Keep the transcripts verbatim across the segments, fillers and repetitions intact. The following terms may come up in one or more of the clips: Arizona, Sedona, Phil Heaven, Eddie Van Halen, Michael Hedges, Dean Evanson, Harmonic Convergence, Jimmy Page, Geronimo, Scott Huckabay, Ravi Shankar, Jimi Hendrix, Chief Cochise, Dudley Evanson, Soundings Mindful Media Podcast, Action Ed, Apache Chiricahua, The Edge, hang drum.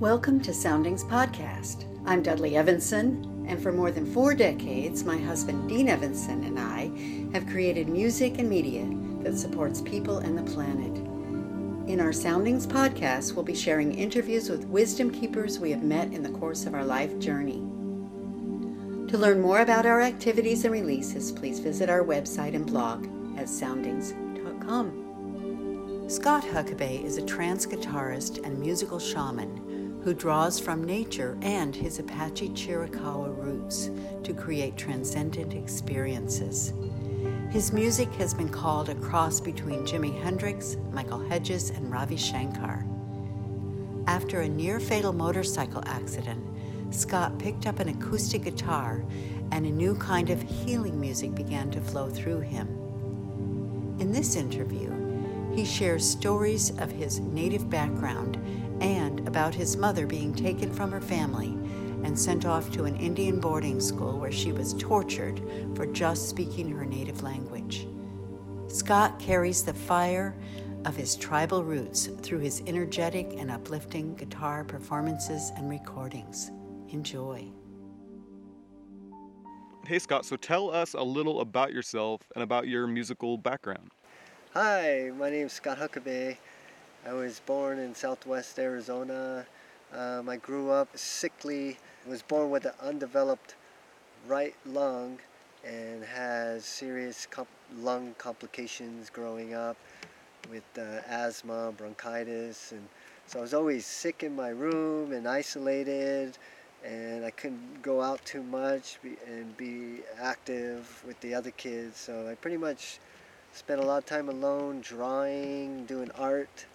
Welcome to Soundings Podcast. I'm Dudley Evanson, and for more than four decades, my husband Dean Evanson and I have created music and media that supports people and the planet. In our Soundings Podcast, we'll be sharing interviews with wisdom keepers we have met in the course of our life journey. To learn more about our activities and releases, please visit our website and blog at soundings dot com. Scott Huckabay is a trance guitarist and musical shaman who draws from nature and his Apache Chiricahua roots to create transcendent experiences. His music has been called a cross between Jimi Hendrix, Michael Hedges, and Ravi Shankar. After a near-fatal motorcycle accident, Scott picked up an acoustic guitar and a new kind of healing music began to flow through him. In this interview, he shares stories of his native background and about his mother being taken from her family and sent off to an Indian boarding school where she was tortured for just speaking her native language. Scott carries the fire of his tribal roots through his energetic and uplifting guitar performances and recordings. Enjoy. Hey Scott, so tell us a little about yourself and about your musical background. Hi, my name is Scott Huckabay. I was born in southwest Arizona. Um, I grew up sickly, was born with an undeveloped right lung and has serious comp- lung complications growing up with uh, asthma, bronchitis. And so I was always sick in my room and isolated, and I couldn't go out too much be- and be active with the other kids. So I pretty much spent a lot of time alone drawing, doing art,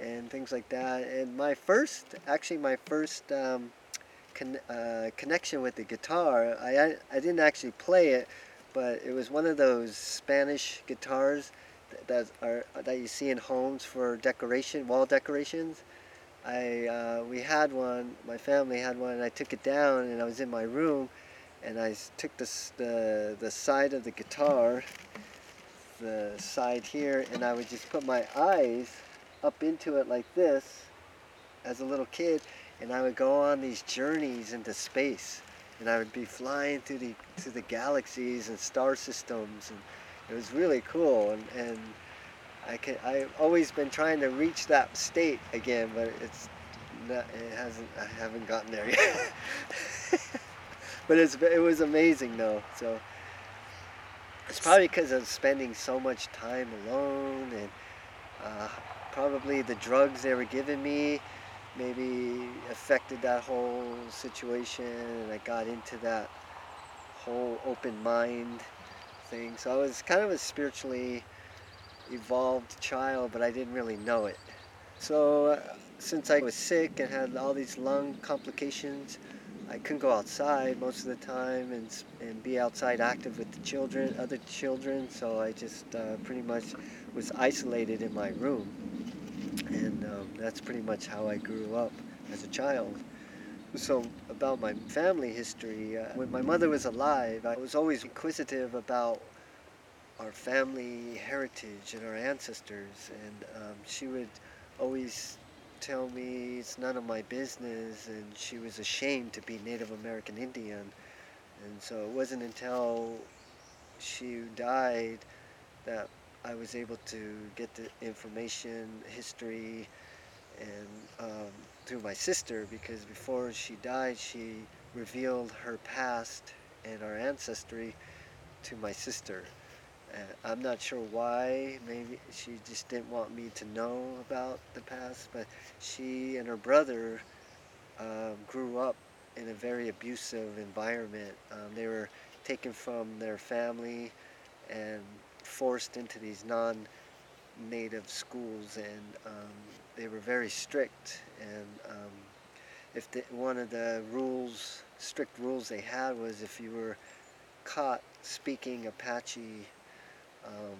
and things like that. And my first, actually my first um, con- uh, connection with the guitar, I, I I didn't actually play it, but it was one of those Spanish guitars that, that are that you see in homes for decoration, wall decorations. I uh, we had one, my family had one, and I took it down, and I was in my room, and I took the the, the side of the guitar, the side here, and I would just put my eyes up into it like this as a little kid, and I would go on these journeys into space, and I would be flying through the through the galaxies and star systems, and it was really cool, and, and I can, I've always been trying to reach that state again, but it's not, it hasn't I haven't gotten there yet. But it's, it was amazing though. So it's probably because I'm spending so much time alone, and uh, probably the drugs they were giving me maybe affected that whole situation, and I got into that whole open mind thing. So I was kind of a spiritually evolved child, but I didn't really know it. So uh, since I was sick and had all these lung complications, I couldn't go outside most of the time and and be outside active with the children, other children, so I just uh, pretty much was isolated in my room. And um, that's pretty much how I grew up as a child. So about my family history, uh, when my mother was alive, I was always inquisitive about our family heritage and our ancestors, and um, she would always tell me it's none of my business, and she was ashamed to be Native American Indian. And so it wasn't until she died that I was able to get the information, history, and um, through my sister, because before she died she revealed her past and our ancestry to my sister. I'm not sure why, maybe she just didn't want me to know about the past, but she and her brother um, grew up in a very abusive environment. Um, they were taken from their family and forced into these non-native schools, and um, they were very strict, and um, if they, one of the rules, strict rules they had was if you were caught speaking Apache, Um,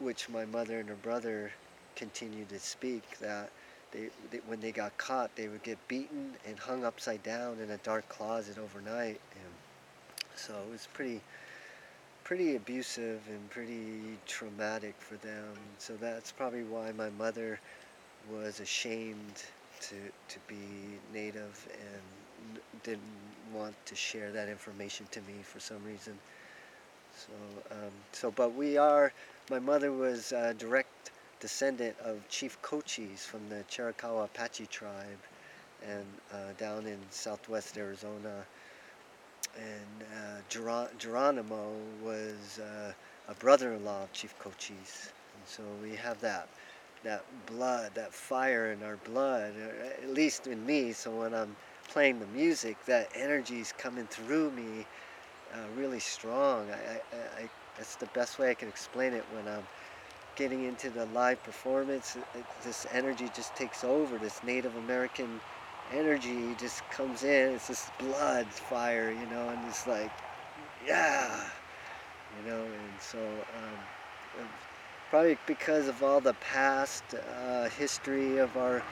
which my mother and her brother continued to speak, that they, they when they got caught, they would get beaten and hung upside down in a dark closet overnight. And so it was pretty pretty abusive and pretty traumatic for them. So that's probably why my mother was ashamed to to be native and didn't want to share that information to me for some reason. So, um, so but we are, my mother was a direct descendant of Chief Cochise from the Chiricahua Apache tribe, and uh, down in southwest Arizona. And uh, Ger Geronimo was uh, a brother-in-law of Chief Cochise. And so we have that, that blood, that fire in our blood, at least in me. So when I'm playing the music, that energy's coming through me uh, really strong. I, I, I, that's the best way I can explain it. When I'm getting into the live performance, it, it, this energy just takes over, this Native American energy just comes in. It's this blood fire, you know, and it's like, yeah, you know. And so um, probably because of all the past uh, history of our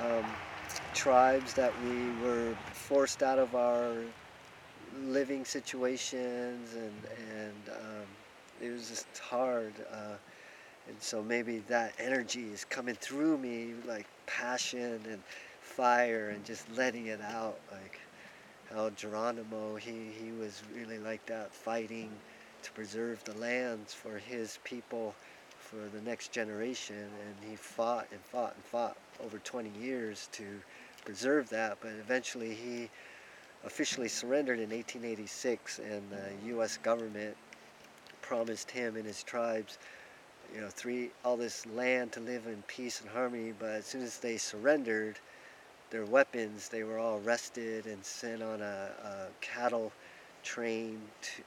um, tribes that we were forced out of our living situations, and and um, it was just hard, uh, and so maybe that energy is coming through me, like passion and fire, and just letting it out, like how Geronimo, he, he was really like that, fighting to preserve the lands for his people, for the next generation, and he fought and fought and fought over twenty years to preserve that, but eventually he officially surrendered in eighteen eighty-six, and the U S government promised him and his tribes, you know, three, all this land to live in peace and harmony, but as soon as they surrendered their weapons, they were all arrested and sent on a, a cattle train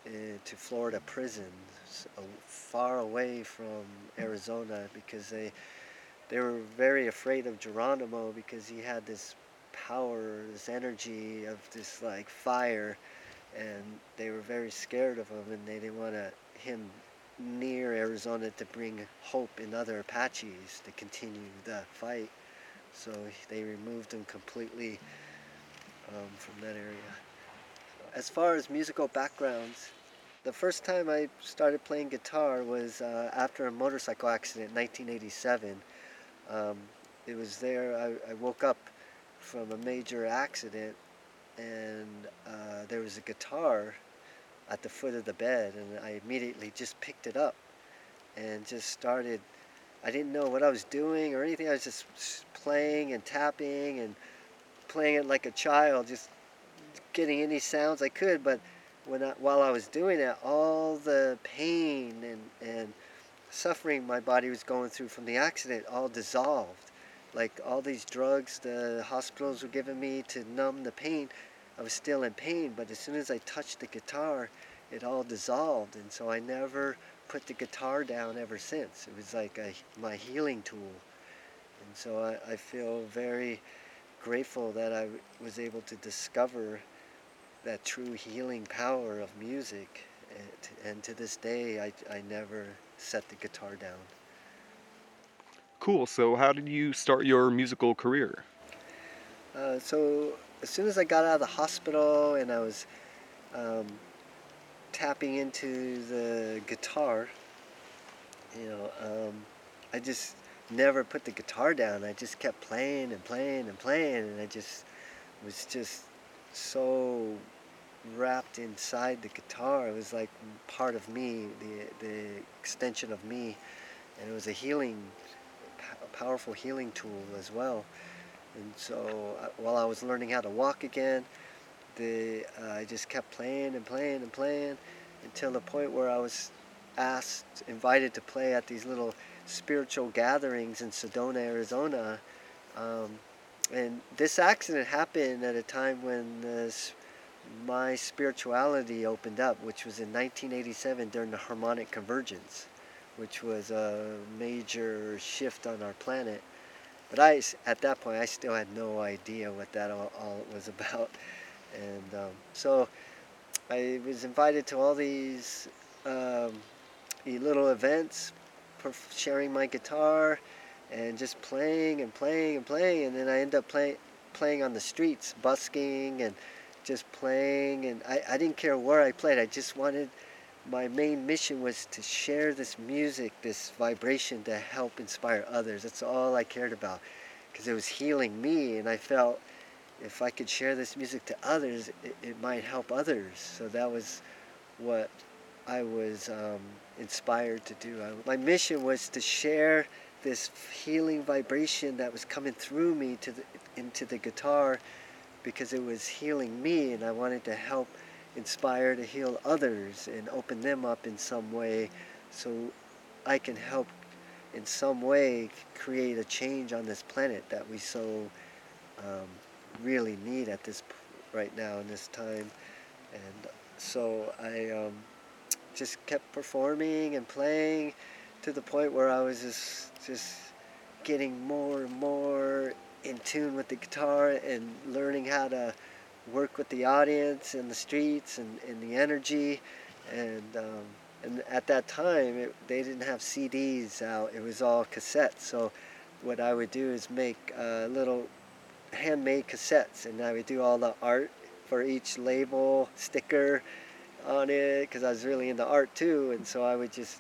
to, uh, to Florida prison, so far away from Arizona, because they they were very afraid of Geronimo, because he had this power, this energy of this like fire, and they were very scared of him, and they didn't want to, him near Arizona to bring hope in other Apaches to continue the fight. So they removed him completely um, from that area. As far as musical backgrounds, the first time I started playing guitar was uh, after a motorcycle accident in nineteen eighty-seven. Um, it was there, I, I woke up from a major accident, and uh, there was a guitar at the foot of the bed, and I immediately just picked it up and just started. I didn't know what I was doing or anything. I was just playing and tapping and playing it like a child, just getting any sounds I could. But when I, while I was doing that, all the pain and, and suffering my body was going through from the accident all dissolved. Like all these drugs the hospitals were giving me to numb the pain, I was still in pain. But as soon as I touched the guitar, it all dissolved. And so I never put the guitar down ever since. It was like a, my healing tool. And so I, I feel very grateful that I was able to discover that true healing power of music. And, and to this day, I, I never set the guitar down. Cool. So how did you start your musical career? Uh, so as soon as I got out of the hospital and I was um, tapping into the guitar, you know, um, I just never put the guitar down. I just kept playing and playing and playing, and I just was just so wrapped inside the guitar. It was like part of me, the, the extension of me, and it was a healing, a powerful healing tool as well. And so while I was learning how to walk again, The, uh, I just kept playing and playing and playing until the point where I was asked, invited to play at these little spiritual gatherings in Sedona, Arizona. Um, and this accident happened at a time when this, my spirituality opened up, which was in nineteen eighty-seven during the Harmonic Convergence, which was a major shift on our planet. But I, at that point, I still had no idea what that all, all it was about. And um, so I was invited to all these um, little events, sharing my guitar and just playing and playing and playing. And then I ended up play, playing on the streets, busking and just playing. And I, I didn't care where I played. I just wanted, my main mission was to share this music, this vibration, to help inspire others. That's all I cared about. because it was healing me, and I felt if I could share this music to others, it, it might help others. So that was what I was um, inspired to do. I, my mission was to share this healing vibration that was coming through me to the, into the guitar, because it was healing me, and I wanted to help inspire to heal others and open them up in some way, so I can help in some way create a change on this planet that we so um, really need at this right now in this time. And so I um, just kept performing and playing to the point where I was just, just getting more and more in tune with the guitar and learning how to work with the audience and the streets and, and the energy. And um, and at that time it, they didn't have C Ds out, it was all cassettes. So what I would do is make uh, little handmade cassettes, and I would do all the art for each label, sticker on it, because I was really into art too. And so I would just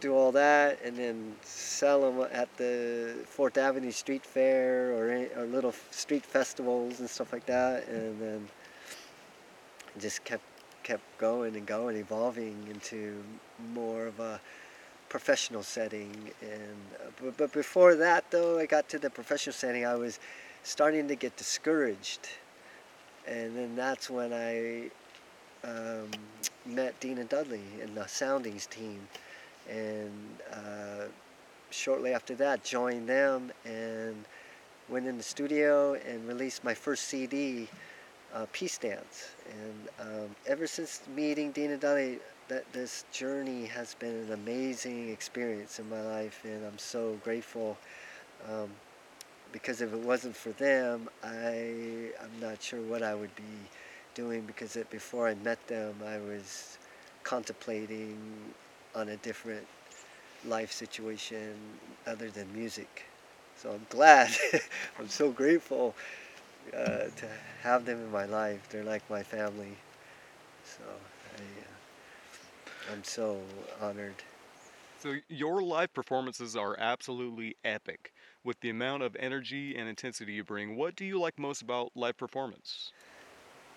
do all that and then sell them at the Fourth Avenue Street Fair or, or little street festivals and stuff like that. And then just kept kept going and going, evolving into more of a professional setting. And but, but before that though, I got to the professional setting, I was starting to get discouraged. And then that's when I um, met Dean and Dudley and the Soundings team. And uh, shortly after that, joined them and went in the studio and released my first C D, uh, Peace Dance. And um, ever since meeting Dean and Dudley, that this journey has been an amazing experience in my life, and I'm so grateful. Um, because if it wasn't for them, I, I'm not sure what I would be doing, because it, before I met them, I was contemplating on a different life situation other than music. So I'm glad, I'm so grateful uh, to have them in my life. They're like my family. So I, uh, I'm so honored. So your live performances are absolutely epic. With the amount of energy and intensity you bring, what do you like most about live performance?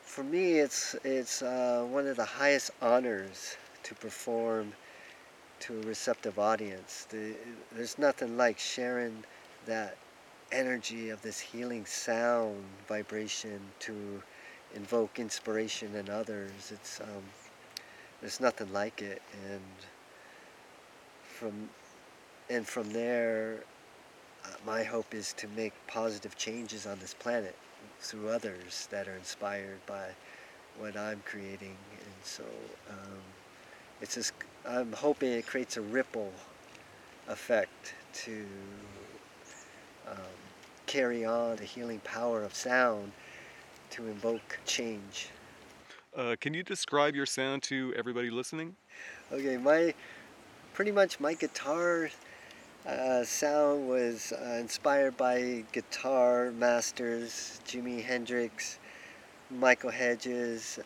For me, it's, it's uh, one of the highest honors to perform to a receptive audience. The, there's nothing like sharing that energy of this healing sound vibration to invoke inspiration in others. It's um, there's nothing like it, and from and from there, uh, my hope is to make positive changes on this planet through others that are inspired by what I'm creating. And so um, it's just, I'm hoping it creates a ripple effect to um, carry on the healing power of sound to invoke change. Uh, can you describe your sound to everybody listening? Okay, my pretty much my guitar uh, sound was uh, inspired by guitar masters, Jimi Hendrix, Michael Hedges,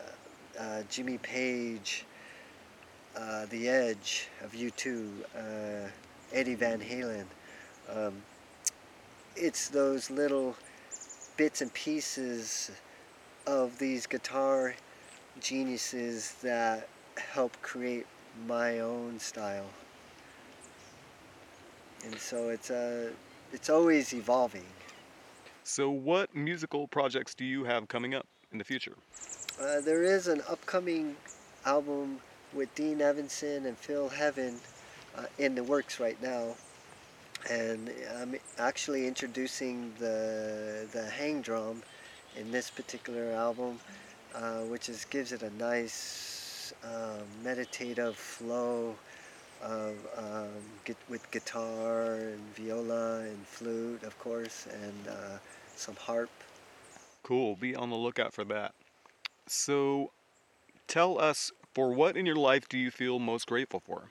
uh, uh, Jimmy Page, Uh, The Edge of U two, uh, Eddie Van Halen. Um, it's those little bits and pieces of these guitar geniuses that help create my own style. And so it's uh, it's always evolving. So what musical projects do you have coming up in the future? Uh, there is an upcoming album with Dean Evanson and Phil Heaven uh, in the works right now, and I'm actually introducing the the hang drum in this particular album, uh, which is gives it a nice um, meditative flow of, um, get, with guitar and viola and flute, of course, and uh, some harp. Cool. Be on the lookout for that. So, tell us, for what in your life do you feel most grateful for?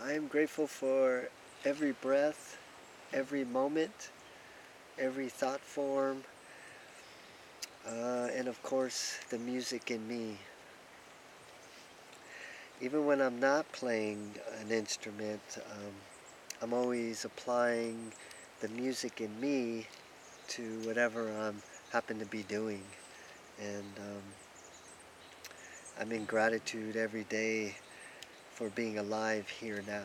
I'm grateful for every breath, every moment, every thought form, uh, and of course the music in me. Even when I'm not playing an instrument, um, I'm always applying the music in me to whatever I'm happen to be doing. And um, I'm in gratitude every day for being alive here now.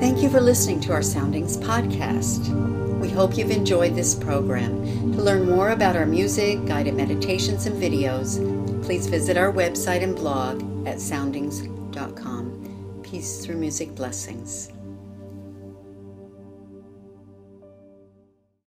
Thank you for listening to our Soundings podcast. We hope you've enjoyed this program. To learn more about our music, guided meditations, and videos, please visit our website and blog at soundings dot com. Peace through music. Blessings.